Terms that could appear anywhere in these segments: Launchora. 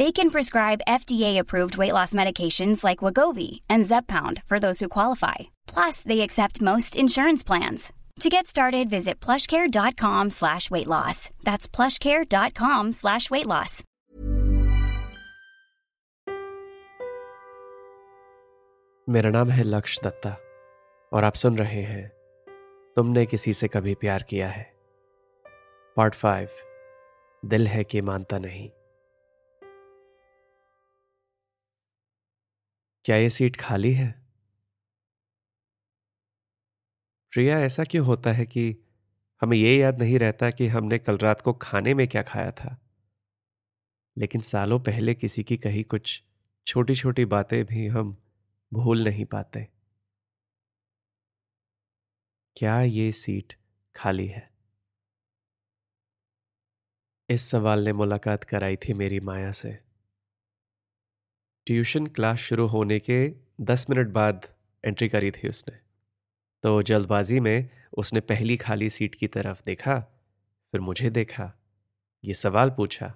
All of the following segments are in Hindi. They can prescribe FDA-approved weight loss medications like Wegovy and Zepbound for those who qualify. Plus, they accept most insurance plans. To get started, visit plushcare.com/weightloss. That's plushcare.com/weightloss. मेरा नाम है लक्ष दत्ता और आप सुन रहे हैं तुमने किसी से कभी प्यार किया है, पार्ट 5, दिल है कि मानता नहीं। क्या ये सीट खाली है? प्रिया, ऐसा क्यों होता है कि हमें ये याद नहीं रहता कि हमने कल रात को खाने में क्या खाया था, लेकिन सालों पहले किसी की कही कुछ छोटी छोटी बातें भी हम भूल नहीं पाते। क्या ये सीट खाली है? इस सवाल ने मुलाकात कराई थी मेरी माया से। ट्यूशन क्लास शुरू होने के 10 मिनट बाद एंट्री करी थी उसने, तो जल्दबाजी में उसने पहली खाली सीट की तरफ देखा, फिर मुझे देखा, ये सवाल पूछा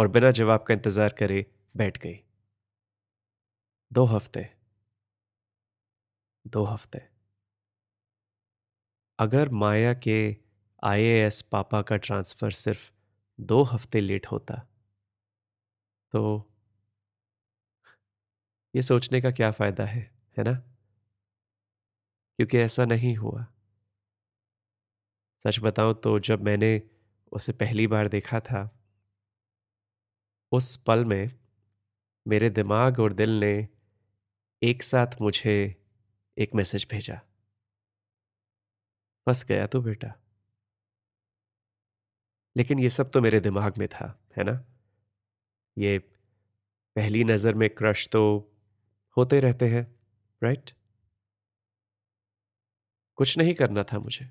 और बिना जवाब का इंतज़ार करे बैठ गई। 2 हफ्ते। अगर माया के IAS पापा का ट्रांसफ़र सिर्फ 2 हफ्ते लेट होता तो ये सोचने का क्या फायदा है ना? क्योंकि ऐसा नहीं हुआ। सच बताऊं तो जब मैंने उसे पहली बार देखा था, उस पल में मेरे दिमाग और दिल ने एक साथ मुझे एक मैसेज भेजा, फंस गया तो बेटा। लेकिन ये सब तो मेरे दिमाग में था, है ना? ये पहली नज़र में क्रश तो होते रहते हैं, राइट? कुछ नहीं करना था मुझे,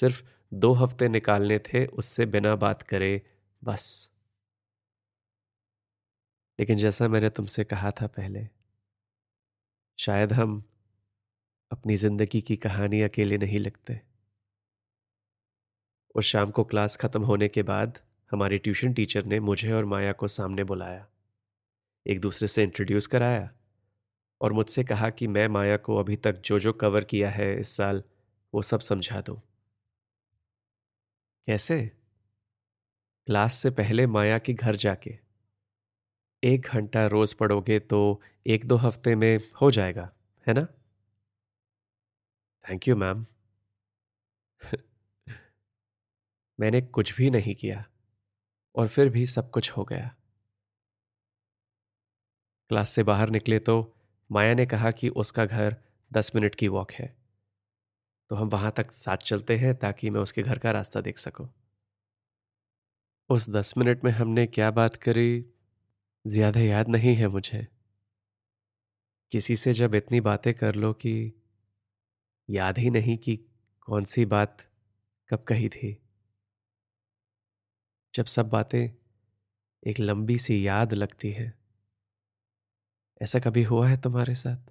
सिर्फ 2 हफ्ते निकालने थे उससे बिना बात करे, बस। लेकिन जैसा मैंने तुमसे कहा था पहले, शायद हम अपनी ज़िंदगी की कहानी अकेले नहीं लिखते। और शाम को क्लास ख़त्म होने के बाद हमारी ट्यूशन टीचर ने मुझे और माया को सामने बुलाया, एक दूसरे से इंट्रोड्यूस कराया और मुझसे कहा कि मैं माया को अभी तक जो कवर किया है इस साल, वो सब समझा दूं। कैसे? क्लास से पहले माया के घर जाके 1 घंटा रोज पढ़ोगे तो 1-2 हफ्ते में हो जाएगा, है ना? Thank you ma'am. मैंने कुछ भी नहीं किया और फिर भी सब कुछ हो गया। क्लास से बाहर निकले तो माया ने कहा कि उसका घर 10 मिनट की वॉक है, तो हम वहाँ तक साथ चलते हैं ताकि मैं उसके घर का रास्ता देख सकूं। उस 10 मिनट में हमने क्या बात करी ज़्यादा याद नहीं है मुझे। किसी से जब इतनी बातें कर लो कि याद ही नहीं कि कौन सी बात कब कही थी। जब सब बातें एक लंबी सी याद लगती है, ऐसा कभी हुआ है तुम्हारे साथ?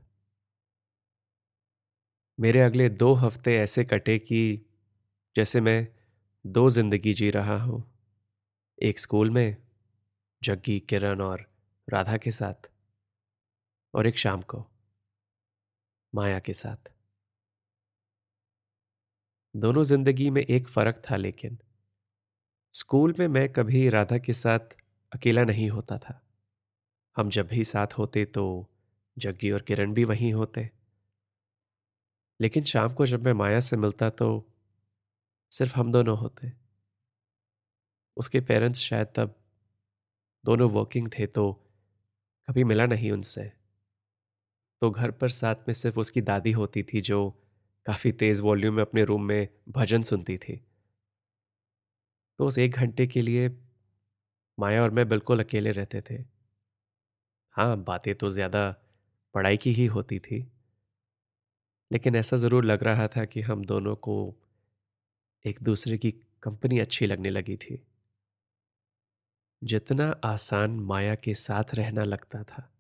मेरे अगले 2 हफ्ते ऐसे कटे कि जैसे मैं 2 जिंदगी जी रहा हूं, एक स्कूल में जग्गी, किरण और राधा के साथ, और एक शाम को माया के साथ। दोनों जिंदगी में एक फर्क था लेकिन स्कूल में मैं कभी राधा के साथ अकेला नहीं होता था। हम जब भी साथ होते तो जग्गी और किरण भी वहीं होते, लेकिन शाम को जब मैं माया से मिलता तो सिर्फ हम दोनों होते। उसके पेरेंट्स शायद तब दोनों वर्किंग थे तो कभी मिला नहीं उनसे, तो घर पर साथ में सिर्फ उसकी दादी होती थी जो काफ़ी तेज़ वॉल्यूम में अपने रूम में भजन सुनती थी। तो उस 1 घंटे के लिए माया और मैं बिल्कुल अकेले रहते थे। हाँ, बातें तो ज़्यादा पढ़ाई की ही होती थी, लेकिन ऐसा ज़रूर लग रहा था कि हम दोनों को एक दूसरे की कंपनी अच्छी लगने लगी थी। जितना आसान माया के साथ रहना लगता था,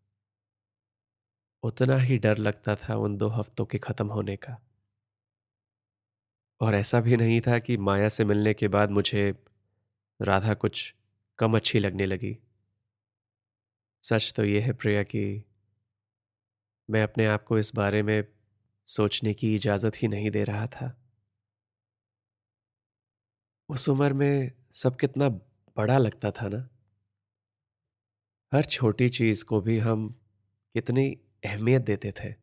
उतना ही डर लगता था उन 2 हफ्तों के ख़त्म होने का। और ऐसा भी नहीं था कि माया से मिलने के बाद मुझे राधा कुछ कम अच्छी लगने लगी। सच तो यह है प्रिया कि मैं अपने आप को इस बारे में सोचने की इजाज़त ही नहीं दे रहा था। उस उम्र में सब कितना बड़ा लगता था ना, हर छोटी चीज़ को भी हम कितनी अहमियत देते थे।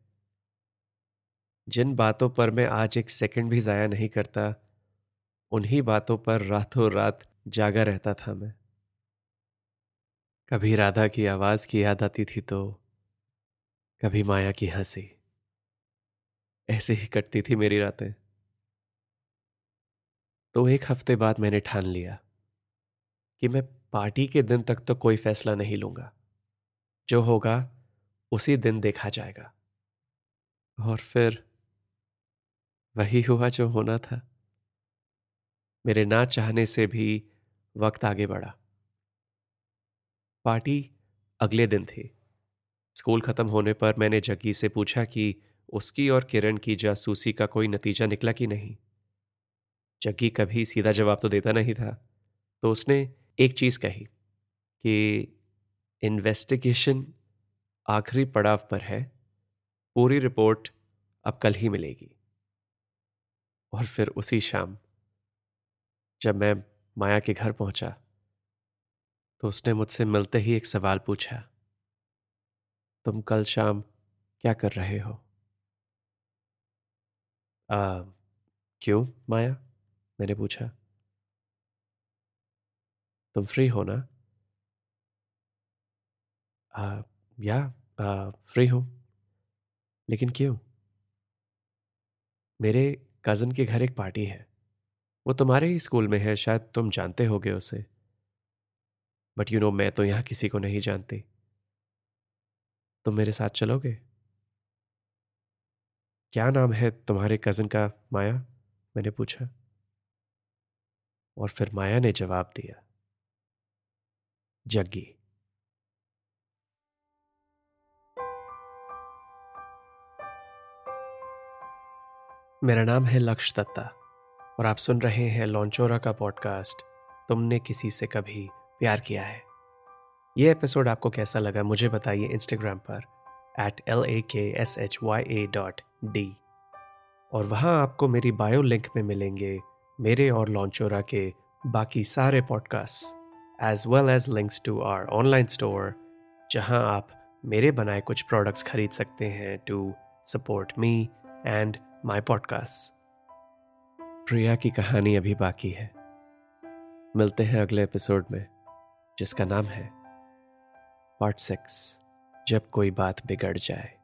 जिन बातों पर मैं आज एक सेकंड भी ज़ाया नहीं करता, उन्हीं बातों पर रातों रात जागा रहता था मैं। कभी राधा की आवाज़ की याद आती थी तो कभी माया की हंसी। ऐसे ही कटती थी मेरी रातें। तो 1 हफ्ते बाद मैंने ठान लिया कि मैं पार्टी के दिन तक तो कोई फैसला नहीं लूँगा, जो होगा उसी दिन देखा जाएगा। और फिर वही हुआ जो होना था। मेरे ना चाहने से भी वक्त आगे बढ़ा। पार्टी अगले दिन थी। स्कूल ख़त्म होने पर मैंने जग्गी से पूछा कि उसकी और किरण की जासूसी का कोई नतीजा निकला कि नहीं। जग्गी कभी सीधा जवाब तो देता नहीं था, तो उसने एक चीज़ कही कि इन्वेस्टिगेशन आखिरी पड़ाव पर है, पूरी रिपोर्ट अब कल ही मिलेगी। और फिर उसी शाम जब मैं माया के घर पहुंचा तो उसने मुझसे मिलते ही एक सवाल पूछा, तुम कल शाम क्या कर रहे हो? क्यों माया? मैंने पूछा। तुम फ्री हो ना? या फ्री हो, लेकिन क्यों? मेरे कज़न के घर एक पार्टी है, वो तुम्हारे ही स्कूल में है, शायद तुम जानते होगे उसे। बट यू नो, मैं तो यहाँ किसी को नहीं जानती। तुम मेरे साथ चलोगे? क्या नाम है तुम्हारे कज़न का माया? मैंने पूछा। और फिर माया ने जवाब दिया, जग्गी। मेरा नाम है लक्ष दत्ता और आप सुन रहे हैं लॉन्चोरा का पॉडकास्ट तुमने किसी से कभी प्यार किया है। ये एपिसोड आपको कैसा लगा मुझे बताइए इंस्टाग्राम पर @LAKSHYA.D, और वहाँ आपको मेरी बायो लिंक में मिलेंगे मेरे और लॉन्चोरा के बाकी सारे podcast, as well as links to our online store, जहाँ आप मेरे बनाए कुछ प्रोडक्ट्स खरीद सकते हैं to support me and my podcasts। प्रिया की कहानी अभी बाकी है। मिलते हैं अगले एपिसोड में, जिसका नाम है Part 6, जब कोई बात बिगड़ जाए।